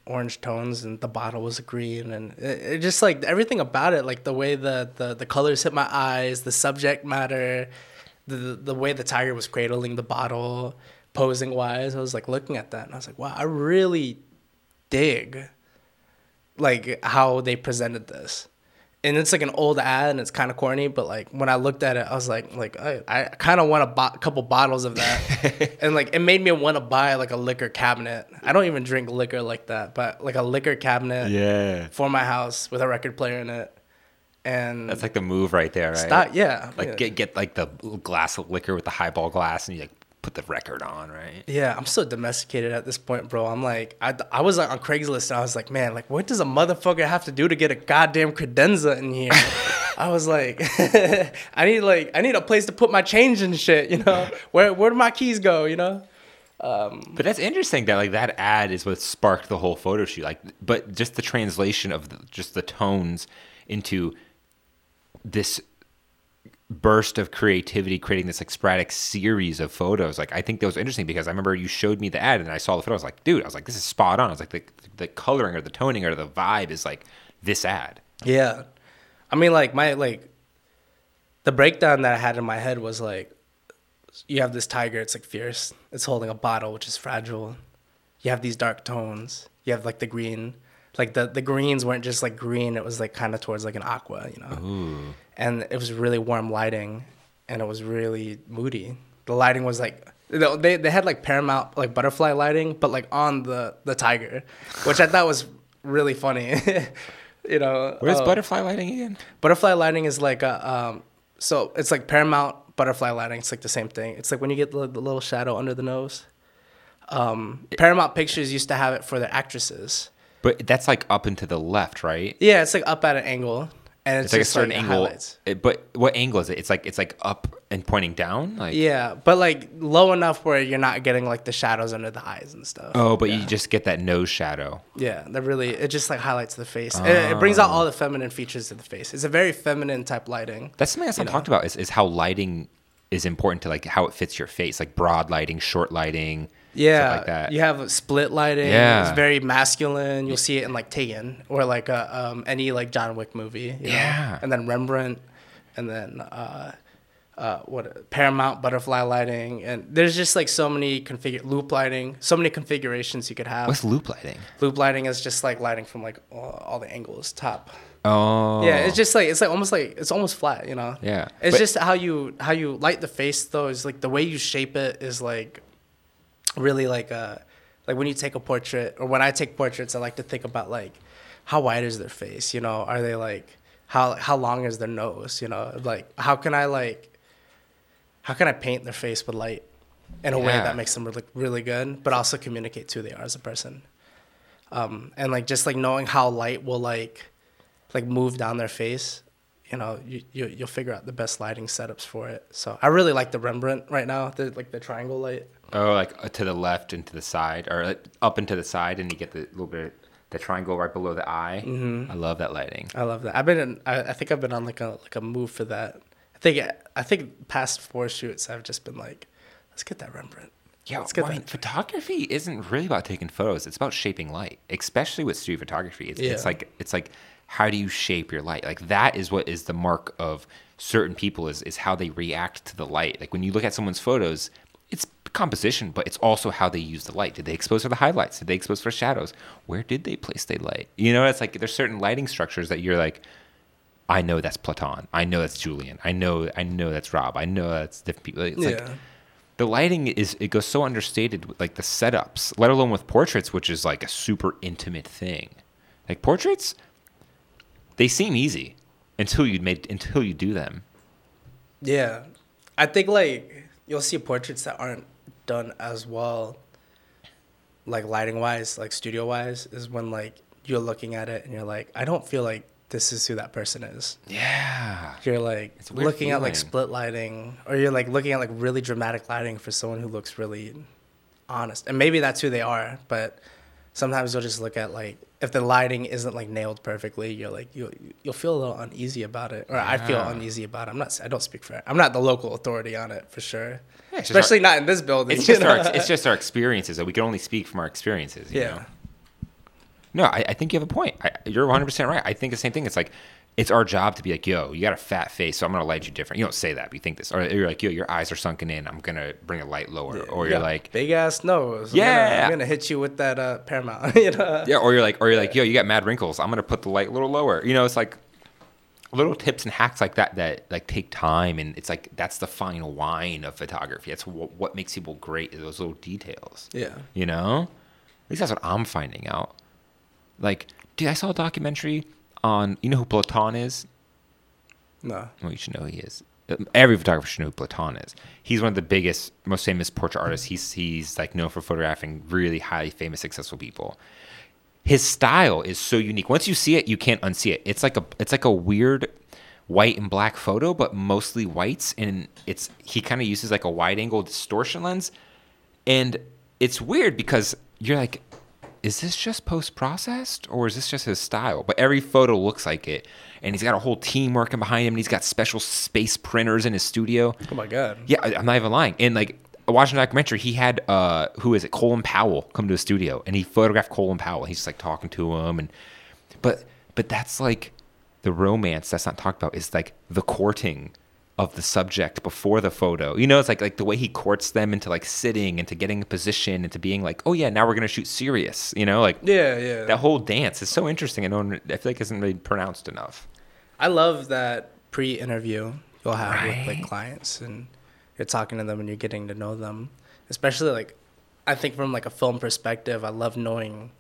tones, and the bottle was green, and it just like everything about it, like the way the colors hit my eyes, the subject matter, the way the tiger was cradling the bottle, posing wise. I was like looking at that, and I was like, wow, I really dig like how they presented this. And it's like an old ad, and it's kind of corny, but like when I looked at it, I was like I kind of want a couple bottles of that, and like it made me want to buy like a liquor cabinet. I don't even drink liquor like that, but like a liquor cabinet, yeah, for my house with a record player in it, and that's like the move right there, right? Get like the glass of liquor with the highball glass, and you like put the record on, right? Yeah, I'm so domesticated at this point, bro. I'm like, I was like on Craigslist, and I was like, man, like what does a motherfucker have to do to get a goddamn credenza in here? I was like, I need a place to put my change and shit, you know? Where do my keys go, you know? But that's interesting that like that ad is what sparked the whole photo shoot. Like, but just the translation of just the tones into this burst of creativity, creating this like sporadic series of photos. Like I think that was interesting because I remember you showed me the ad and I saw the photo. I was like, dude, I was like, this is spot on. I was like, the coloring or the toning or the vibe is like this ad. Yeah, I mean, like my the breakdown that I had in my head was like, you have this tiger, it's like fierce, it's holding a bottle, which is fragile. You have these dark tones. You have like the green. Like the greens weren't just like green, it was like kind of towards like an aqua, you know. Ooh. And it was really warm lighting, and it was really moody. The lighting was like they had like Paramount like butterfly lighting, but like on the tiger, which I thought was really funny. You know, what is butterfly lighting again? Butterfly lighting is like so it's like Paramount butterfly lighting. It's like the same thing. It's like when you get the little shadow under the nose. Paramount Pictures used to have it for their actresses. But that's like up and to the left, right? Yeah, it's like up at an angle, and it's like a certain like angle. But what angle is it? It's like up and pointing down. Like yeah, but like low enough where you're not getting like the shadows under the eyes and stuff. Oh, but yeah. You just get that nose shadow. Yeah, that really it just like highlights the face. Oh. It brings out all the feminine features of the face. It's a very feminine type lighting. That's something I've talked about is how lighting is important to like how it fits your face, like broad lighting, short lighting, stuff like that. You have split lighting. Yeah. It's very masculine. You'll see it in like Taken or like any like John Wick movie. You know? And then Rembrandt, and then Paramount butterfly lighting, and there's just like so many loop lighting, so many configurations you could have. What's loop lighting? Loop lighting is just like lighting from like all the angles, top. Oh. Yeah, it's just like it's almost flat, you know. Yeah. It's just how you light the face though is like the way you shape it is like really like when you take a portrait or when I take portraits, I like to think about like how wide is their face, you know? Are they like how long is their nose, you know? Like how can I paint their face with light in a way that makes them look really good, but also communicate who they are as a person. And like just like knowing how light will like move down their face, you know, you'll figure out the best lighting setups for it. So I really like the Rembrandt right now, the triangle light. Oh, like to the left and to the side, or like up and to the side, and you get the little bit. The triangle right below the eye. Mm-hmm. I love that lighting. I love that. I think I've been on like a move for that. I think past 4 shoots I've just been like, let's get that Rembrandt. Yeah, photography isn't really about taking photos. It's about shaping light, especially with studio photography. It's like how do you shape your light? Like that is what is the mark of certain people is how they react to the light. Like when you look at someone's photos, it's composition, but it's also how they use the light. Did they expose for the highlights? Did they expose for shadows? Where did they place their light? You know, it's like there's certain lighting structures that you're like, I know that's Platon. I know that's Julian. I know that's Rob. I know that's different people. It's like the lighting goes so understated with like the setups, let alone with portraits, which is like a super intimate thing. Like portraits, they seem easy until you do them. Yeah, I think like you'll see portraits that aren't done as well, like lighting wise, like studio wise, is when like you're looking at it and you're like, I don't feel like this is who that person is. Yeah. You're like looking at like split lighting, or you're like looking at like really dramatic lighting for someone who looks really honest. And maybe that's who they are, but sometimes you'll just look at like, if the lighting isn't like nailed perfectly, you're like you'll feel a little uneasy about it, or I feel uneasy about it. I don't speak for it. I'm not the local authority on it for sure, especially not in this building. It's just our experiences. We can only speak from our experiences. You know? No, I think you have a point. You're 100% right. I think the same thing. It's like it's our job to be like, yo, you got a fat face, so I'm gonna light you different. You don't say that, but you think this. Or you're like, yo, your eyes are sunken in, I'm gonna bring a light lower. Or you're like, big ass nose. I'm gonna hit you with that Paramount. You know? Yeah. Or you're like, yo, you got mad wrinkles, I'm gonna put the light a little lower. You know, it's like little tips and hacks like that like take time, and it's like that's the fine wine of photography. That's what makes people great, is those little details. Yeah. You know, at least that's what I'm finding out. Like, dude, I saw a documentary on, you know who Platon is? No. Well, you should know who he is. Every photographer should know who Platon is. He's one of the biggest, most famous portrait artists. He's like known for photographing really highly famous, successful people. His style is so unique. Once you see it, you can't unsee it. It's like a weird white and black photo, but mostly whites, and he kind of uses like a wide angle distortion lens, and it's weird because you're like, is this just post-processed, or is this just his style? But every photo looks like it, and he's got a whole team working behind him, and he's got special space printers in his studio. Oh, my God. Yeah, I'm not even lying. And, like, watching the documentary, he had, Colin Powell come to his studio, and he photographed Colin Powell. He's just, like, talking to him. But that's, like, the romance that's not talked about. It's, like, the courting of the subject before the photo. You know, it's like the way he courts them into like sitting, into getting a position, into being like, oh yeah, now we're gonna shoot serious. You know, like that whole dance is so interesting, and I feel like isn't really pronounced enough. I love that pre-interview you'll have with like clients, and you're talking to them and you're getting to know them. Especially like, I think from like a film perspective, I love knowing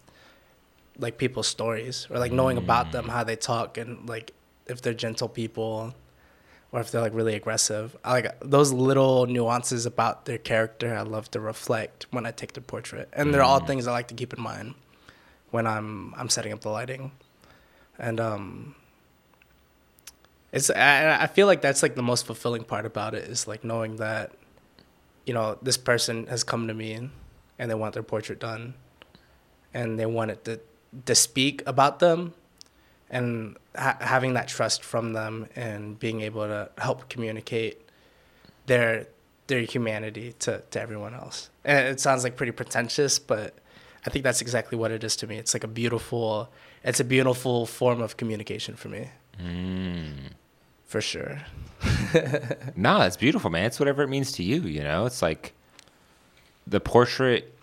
like people's stories, or like knowing about them, how they talk, and like if they're gentle people, or if they're like really aggressive. I like those little nuances about their character. I love to reflect when I take the portrait, and they're all things I like to keep in mind when I'm setting up the lighting. And I feel like that's like the most fulfilling part about it, is like knowing that, you know, this person has come to me and they want their portrait done, and they want it to speak about them, and having that trust from them, and being able to help communicate their humanity to everyone else. And it sounds like pretty pretentious, but I think that's exactly what it is to me. It's like a beautiful form of communication for me. Mm. For sure. No, it's beautiful, man. It's whatever it means to you, you know? It's like the portrait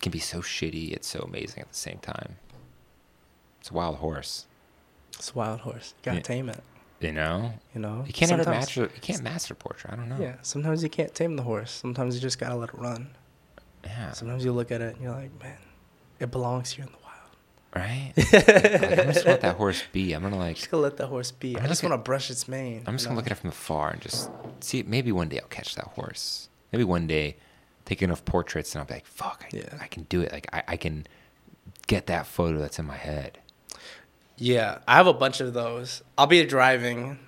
can be so shitty. It's so amazing at the same time. It's a wild horse. Gotta tame it. You know? You can't ever master portrait. I don't know. Yeah, sometimes you can't tame the horse. Sometimes you just gotta let it run. Yeah. Sometimes you look at it and you're like, man, it belongs here in the wild. Right? Like, I just want that horse be. I'm just gonna let that horse be. I just wanna brush its mane. I'm just gonna look at it from afar and just see. Maybe one day I'll catch that horse. Maybe one day take enough portraits and I'll be like, fuck, I can do it. Like I can get that photo that's in my head. Yeah, I have a bunch of those. I'll be driving.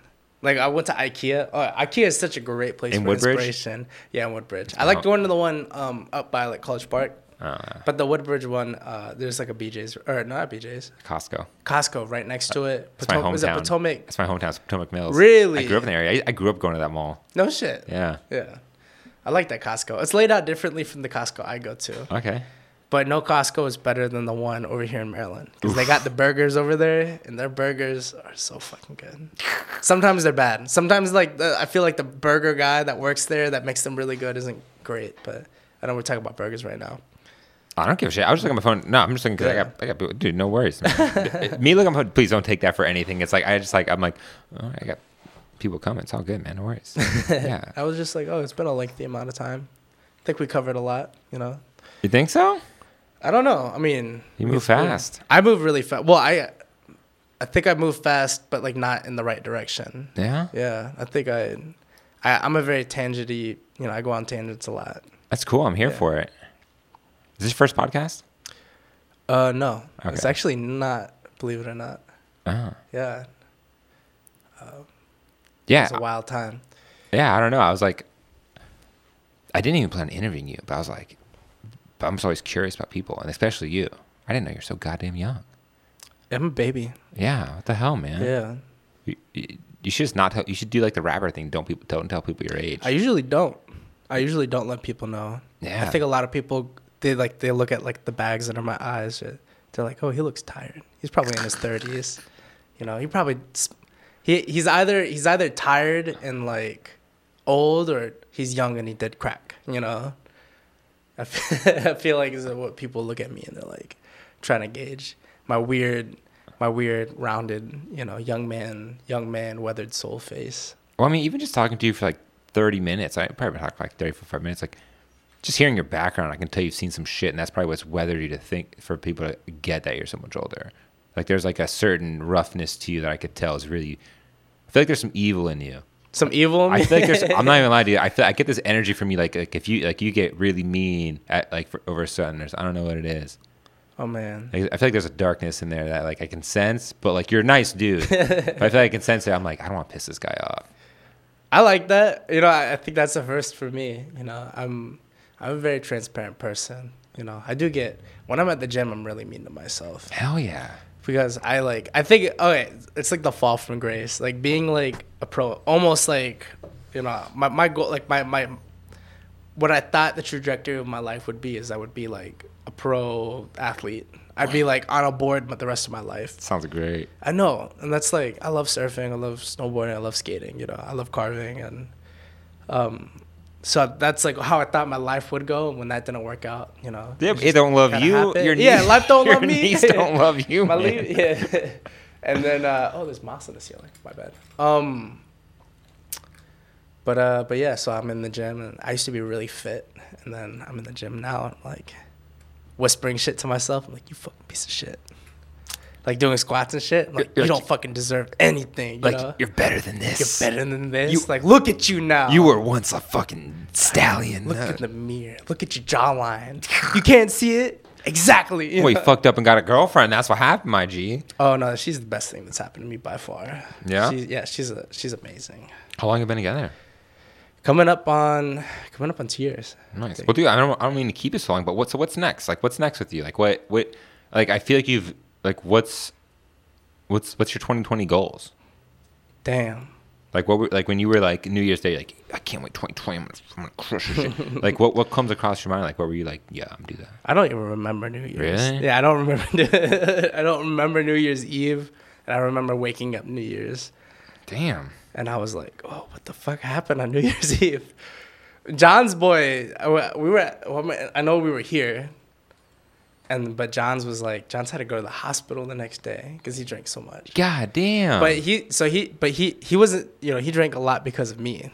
Like, I went to IKEA. IKEA is such a great place for inspiration. Yeah, in Woodbridge. I like going to the one up by, like, College Park. But the Woodbridge one, there's, like, a BJ's. Or, not BJ's. Costco, right next to it. That's my hometown. Is it Potomac? That's my hometown. It's Potomac Mills. Really? I grew up in the area. I grew up going to that mall. No shit. Yeah. I like that Costco. It's laid out differently from the Costco I go to. Okay. But no Costco is better than the one over here in Maryland. Because they got the burgers over there, and their burgers are so fucking good. Sometimes they're bad. Sometimes, like, I feel like the burger guy that works there that makes them really good isn't great. But I know we're talking about burgers right now. I don't give a shit. I was just looking at my phone. No, I'm just looking because I got, dude, no worries. Me looking at my phone, please don't take that for anything. It's like, I'm like, oh, I got people coming. It's all good, man. No worries. Yeah. I was just like, oh, it's been a lengthy amount of time. I think we covered a lot, you know? You think so? I don't know. I mean, you move fast. Cool. I move really fast. Well, I think I move fast, but like not in the right direction. Yeah. Yeah. I think I'm a very tangenty. You know, I go on tangents a lot. That's cool. I'm here for it. Is this your first podcast? No. Okay. It's actually not. Believe it or not. Oh. Yeah. Yeah. It was a wild time. Yeah. I don't know. I was like, I didn't even plan on interviewing you, but I was like. But I'm just always curious about people, and especially you. I didn't know you're so goddamn young. I'm a baby. Yeah. What the hell, man? Yeah. You should just not tell. You should do like the rapper thing. Don't tell people your age. I usually don't let people know. Yeah. I think a lot of people they look at like the bags under my eyes. They're like, oh, he looks tired. He's probably in his 30s. You know, he's either tired and like old, or he's young and he did crack. You know. I feel like is what people look at me and they're like trying to gauge my weird rounded, you know, young man weathered soul face. Well, I mean, even just talking to you for like 30 minutes, I probably talked for like 35 minutes, like just hearing your background, I can tell you've seen some shit, and that's probably what's weathered you to think for people to get that you're so much older. Like there's like a certain roughness to you that I could tell is really, I feel like there's some evil in you. Some evil. I feel like I'm not even lying to you. I get this energy from you. Like if you like, you get really mean at like over a sudden. I don't know what it is. Oh man. I feel like there's a darkness in there that like I can sense. But like you're a nice dude. But I feel like I can sense it. I'm like I don't want to piss this guy off. I like that. You know, I think that's a first for me. You know, I'm a very transparent person. You know, I do get when I'm at the gym. I'm really mean to myself. Hell yeah. Because it's like the fall from grace, like being like a pro, almost like, you know, my goal, like my what I thought the trajectory of my life would be is I would be like a pro athlete. I'd be like on a board the rest of my life. Sounds great. I know. And that's like, I love surfing. I love snowboarding. I love skating, you know, I love carving. And so that's like how I thought my life would go, and when that didn't work out, you know. Yeah, it don't love you. Your knees, life don't love me. Your knees don't love you. My leave, yeah. And then there's moss in the ceiling. My bad. But yeah, so I'm in the gym, and I used to be really fit, and then I'm in the gym now, and I'm like whispering shit to myself. I'm like, you fucking piece of shit. Like doing squats and shit. I'm like, you don't fucking deserve anything. You like, know? You're better than this. Like, look at you now. You were once a fucking stallion. Look in the mirror. Look at your jawline. You can't see it? Exactly. You know? You fucked up and got a girlfriend. That's what happened, my G. Oh, no. She's the best thing that's happened to me by far. Yeah? She's amazing. How long have you been together? Coming up on 2 years. Nice. Well, dude, I don't mean to keep it so long, but what's next? Like, what's next with you? Like, what? Like, I feel like you've... Like, what's your 2020 goals? Damn. Like what? Like when you were like New Year's Day, like I can't wait 2020. I'm gonna crush this shit. Like what comes across your mind? Like what were you like? Yeah, I'm gonna do that. I don't even remember New Year's. Really? Yeah, I don't remember. I don't remember New Year's Eve, and I remember waking up New Year's. Damn. And I was like, oh, what the fuck happened on New Year's Eve? John's boy, I know we were here, but John's had to go to the hospital the next day because he drank so much. God damn. But he wasn't, you know, he drank a lot because of me,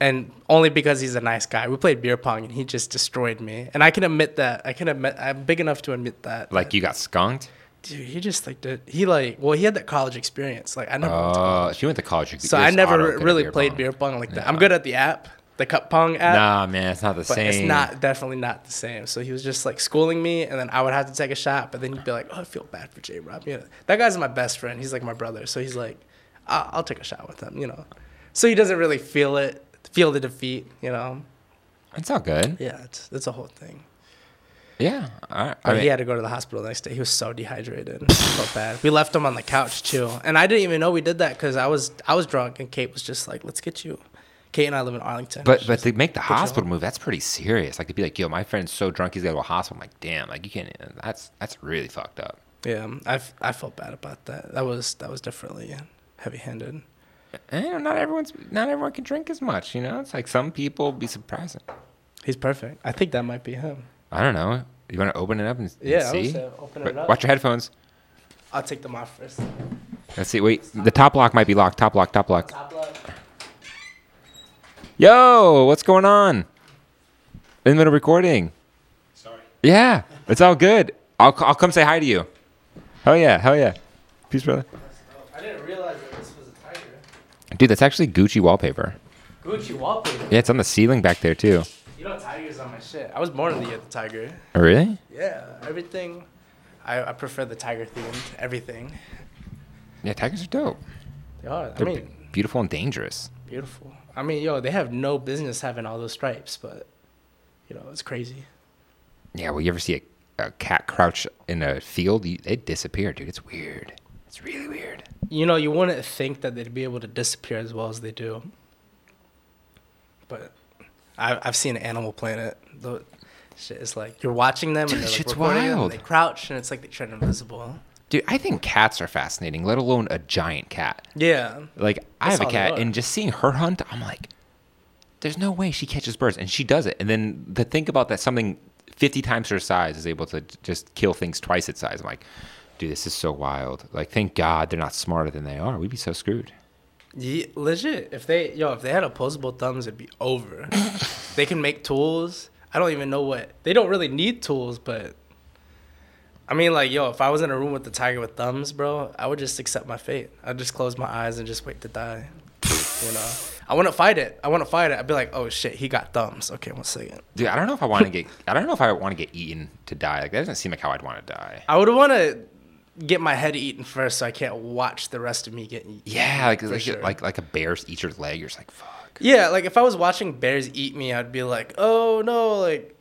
and only because he's a nice guy. We played beer pong and he just destroyed me, and I can admit that. I'm big enough to admit that. Like you got skunked. Dude, he just like did. He like, well, he had that college experience. Like I never. Oh, she went to college. So I never really played beer pong like that. No. I'm good at the app. The cup pong app. Nah, man, it's not the same. It's definitely not the same. So he was just like schooling me, and then I would have to take a shot, but then he'd be like, "Oh, I feel bad for J. Rob." You know, that guy's my best friend. He's like my brother. So he's like, "I'll take a shot with him," you know. So he doesn't really feel the defeat, you know. It's all good. Yeah, it's a whole thing. Yeah, all right. But he had to go to the hospital the next day. He was so dehydrated. I felt bad. We left him on the couch too, and I didn't even know we did that because I was drunk, and Kate was just like, "Let's get you." Kate and I live in Arlington. But to make the hospital move, that's pretty serious. Like to be like, yo, my friend's so drunk, he's got to go to the hospital. I'm like, damn, like you can't. That's really fucked up. Yeah, I felt bad about that. That was definitely heavy-handed. And you know, not everyone can drink as much. You know, it's like some people be surprising. He's perfect. I think that might be him. I don't know. You want to open it up and see? Yeah, open it up. Watch your headphones. I'll take them off first. Let's see. Wait, the top lock might be locked. Top lock. Top lock. Yo, what's going on? In the middle of recording. Sorry. Yeah, it's all good. I'll come say hi to you. Hell yeah. Peace, brother. I didn't realize that this was a tiger. Dude, that's actually Gucci wallpaper. Yeah, it's on the ceiling back there too. You know, tigers on my shit. I was born in the year of the tiger. Oh, really? Yeah, everything. I prefer the tiger themed everything. Yeah, tigers are dope. They are. They're beautiful and dangerous. Beautiful. I mean, yo, they have no business having all those stripes, but, you know, it's crazy. Yeah, well, you ever see a cat crouch in a field? They disappear, dude. It's weird. It's really weird. You know, you wouldn't think that they'd be able to disappear as well as they do. But I've seen Animal Planet. The shit is like, you're watching them, dude, and they're like recording them, and they crouch, and it's like they turn invisible. Dude, I think cats are fascinating, let alone a giant cat. Yeah. Like, I have a cat, and just seeing her hunt, I'm like, there's no way she catches birds, and she does it. And then to think about that, something 50 times her size is able to just kill things twice its size. I'm like, dude, this is so wild. Like, thank God they're not smarter than they are. We'd be so screwed. Yeah, legit. If they had opposable thumbs, it'd be over. They can make tools. I don't even know what. They don't really need tools, but... I mean, like, yo, if I was in a room with the tiger with thumbs, bro, I would just accept my fate. I'd just close my eyes and just wait to die. You know? I wouldn't fight it. I'd be like, oh, shit, he got thumbs. Okay, one second. Dude, I don't know if I want to get eaten to die. Like, that doesn't seem like how I'd want to die. I would want to get my head eaten first so I can't watch the rest of me get eaten. Yeah, like a bear eats your leg. You're just like, fuck. Yeah, like, if I was watching bears eat me, I'd be like, oh, no, like,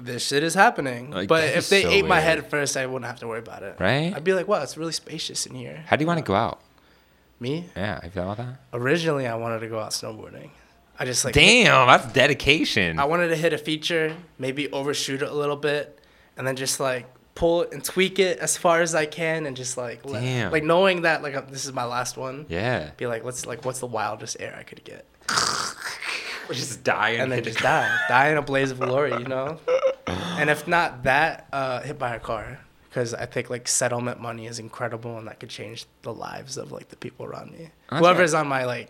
this shit is happening. Like, but if they ate my head first, I wouldn't have to worry about it. Right? I'd be like, wow, it's really spacious in here. How do you want to go out? Me? Yeah, have you thought about that? Originally, I wanted to go out snowboarding. I just like... Damn, that's dedication. I wanted to hit a feature, maybe overshoot it a little bit, and then just like pull it and tweak it as far as I can and just like... Damn. Like knowing that like this is my last one. Yeah. Be like, what's the wildest air I could get? Just die and then just die. Die in a blaze of glory, you know? And if not that, hit by a car. Because I think, like, settlement money is incredible and that could change the lives of, like, the people around me. That's whoever's right. On my, like,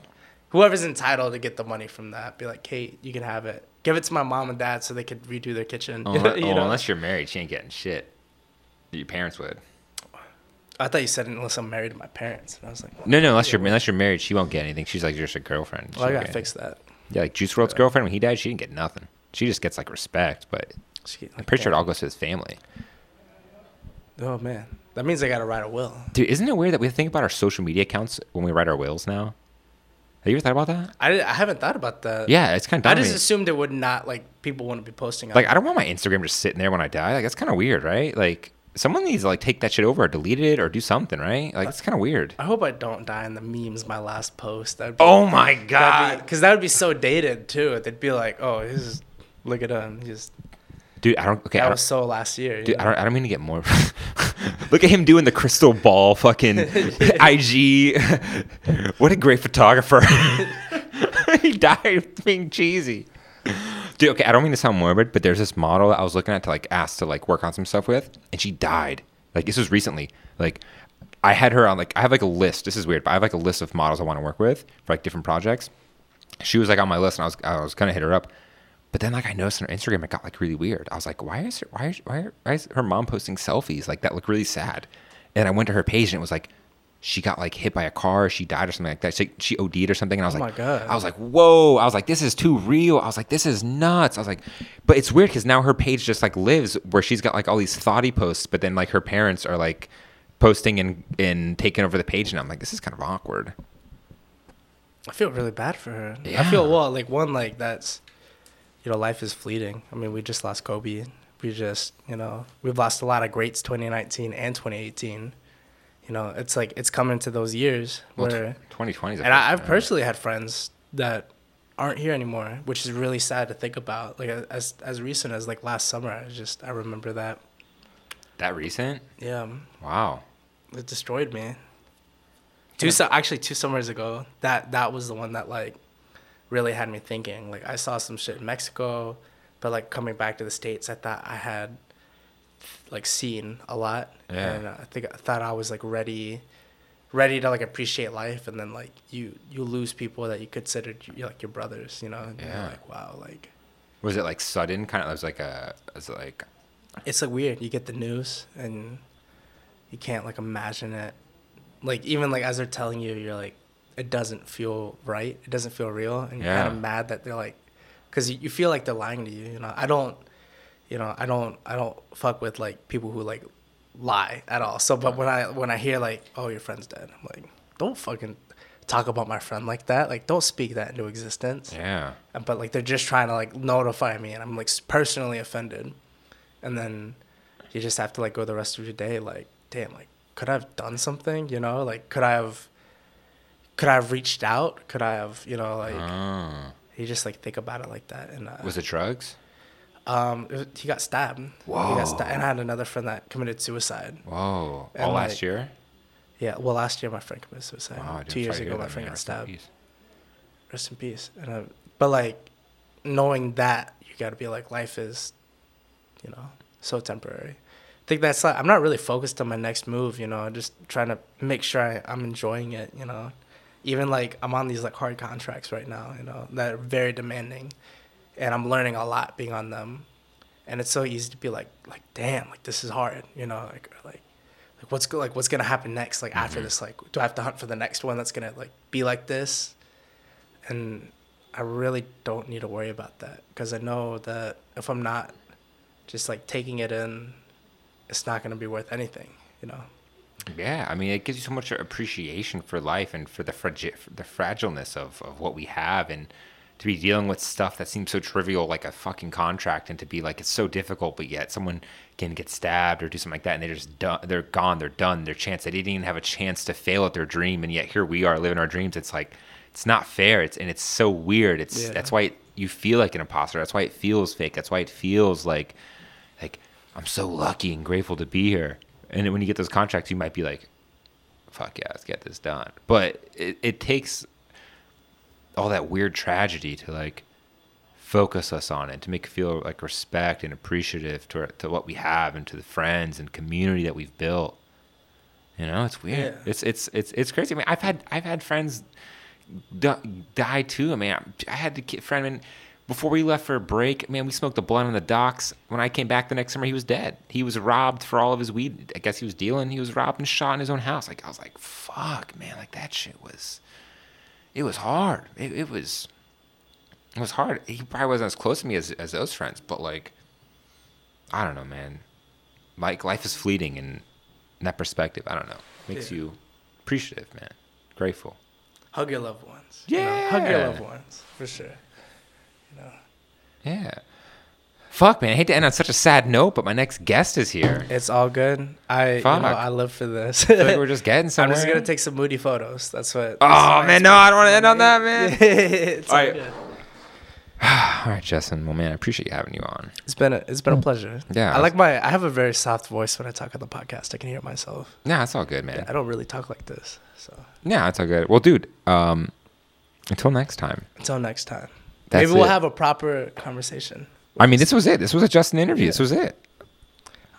whoever's entitled to get the money from that, be like, Kate, you can have it. Give it to my mom and dad so they could redo their kitchen. Oh, you know? Unless you're married, she ain't getting shit. Your parents would. I thought you said unless I'm married to my parents. And I was like, well, no, unless you're married, she won't get anything. She's, like, just a girlfriend. Well, I got to fix that. Yeah, like Juice WRLD's girlfriend, when he died, she didn't get nothing. She just gets, like, respect, but I'm pretty sure it all goes to his family. Oh, man. That means I got to write a will. Dude, isn't it weird that we think about our social media accounts when we write our wills now? Have you ever thought about that? I haven't thought about that. Yeah, it's kind of dumb. I just assumed it would not, like, people wouldn't be posting. Like, I don't want my Instagram just sitting there when I die. Like, that's kind of weird, right? Like, someone needs to like take that shit over or delete it or do something, right? Like it's kind of weird. I hope I don't die in the memes. My last post. That'd be, oh my god! Because that would be so dated too. They'd be like, "Oh, this is, look at him. He's." Dude, I don't. Okay, that was so last year. Dude, I don't mean to get more. Look at him doing the crystal ball fucking IG. What a great photographer. He died being cheesy. Dude, okay, I don't mean to sound morbid, but there's this model I was looking at to like ask to like work on some stuff with, and she died. Like this was recently. Like I had her on like I have like a list. This is weird, but I have like a list of models I want to work with for like different projects. She was like on my list, and I was gonna hit her up. But then, like, I noticed on her Instagram, it got, like, really weird. I was like, why is her mom posting selfies? Like, that looked really sad. And I went to her page, and it was like, she got, like, hit by a car. She died or something like that. She OD'd or something. And I was like, oh, my God. I was like, whoa. I was like, this is too real. I was like, this is nuts. I was like, but it's weird because now her page just, like, lives where she's got, like, all these thoughty posts. But then, like, her parents are, like, posting and taking over the page. And I'm like, this is kind of awkward. I feel really bad for her. Yeah. I feel, well, like, one, like, that's... You know, life is fleeting. I mean, we just lost Kobe. We just, you know, we've lost a lot of greats 2019 and 2018. You know, it's like, it's coming to those years where... 2020's... And I've personally had friends that aren't here anymore, which is really sad to think about. Like, as recent as, like, last summer, I remember that. That recent? Yeah. Wow. It destroyed me. Two summers ago, that was the one that, like, really had me thinking. Like I saw some shit in Mexico, but like coming back to the States, I thought I had like seen a lot. Yeah. And I thought I was like ready to like appreciate life. And then like you lose people that you considered like your brothers, you know? And yeah. You're like, wow. Like, was it like sudden kind of, it's like weird. You get the news and you can't like imagine it. Like even like as they're telling you, you're like, it doesn't feel right. It doesn't feel real. And you're kind of mad that they're like, because you feel like they're lying to you. You know, I don't fuck with like people who like lie at all. So, but when I hear like, oh, your friend's dead, I'm like, don't fucking talk about my friend like that. Like, don't speak that into existence. Yeah. But like, they're just trying to like notify me, and I'm like personally offended. And then you just have to like go the rest of your day like, damn, like could I have done something? You know, like could I have reached out? Could I have, you know, like, You just, like, think about it like that. And was it drugs? He got stabbed. Whoa. And I had another friend that committed suicide. Whoa. And, all like, last year? Yeah. Well, last year my friend committed suicide. Wow, 2 years ago my friend got stabbed. Rest in peace. And but, like, knowing that, you got to be like, life is, you know, so temporary. I think that's, like, I'm not really focused on my next move, you know, I'm just trying to make sure I'm enjoying it, you know. Even, like, I'm on these, like, hard contracts right now, you know, that are very demanding. And I'm learning a lot being on them. And it's so easy to be like, damn, like, this is hard, you know, like what's going to happen next, like, after this, like, do I have to hunt for the next one that's going to, like, be like this? And I really don't need to worry about that because I know that if I'm not just, like, taking it in, it's not going to be worth anything, you know? Yeah, I mean, it gives you so much appreciation for life and for the fragileness of what we have, and to be dealing with stuff that seems so trivial, like a fucking contract, and to be like, it's so difficult, but yet someone can get stabbed or do something like that, and they're gone, they're done, their chance. They didn't even have a chance to fail at their dream, and yet here we are living our dreams. It's like, it's not fair, it's so weird. That's why you feel like an imposter. That's why it feels fake. That's why it feels like I'm so lucky and grateful to be here. And when you get those contracts, you might be like, fuck yeah, let's get this done. But it takes all that weird tragedy to, like, focus us on it, to make it feel, like, respect and appreciative to what we have and to the friends and community that we've built. You know, it's weird. Yeah. It's crazy. I mean, I've had friends die, too. I mean, I had a friend, I mean, before we left for a break, man, we smoked a blunt on the docks. When I came back the next summer, he was dead. He was robbed for all of his weed. I guess he was dealing. He was robbed and shot in his own house. Like, I was like, fuck, man. Like, that shit was, it was hard. It was hard. He probably wasn't as close to me as those friends. But, like, I don't know, man. Like, life is fleeting, and in that perspective, I don't know. Makes you appreciative, man. Grateful. Hug your loved ones. Yeah. You know? Hug your loved ones, for sure. Yeah. Fuck, man. I hate to end on such a sad note, but my next guest is here. It's all good. I live for this. So we're just getting somewhere. I'm just going to take some moody photos. That's what. Oh, man. No, I don't want to end on that, man. It's all right. Good. All right, Justin. Well, man, I appreciate you having you on. It's been a pleasure. Yeah, I have a very soft voice when I talk on the podcast. I can hear it myself. Yeah, it's all good, man. Yeah, I don't really talk like this, so. Yeah, it's all good. Well, dude. Until next time. Maybe we'll have a proper conversation. I mean, this was it. This was a Justin interview. Yeah. This was it.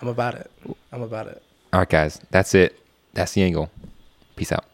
I'm about it. All right, guys. That's it. That's the angle. Peace out.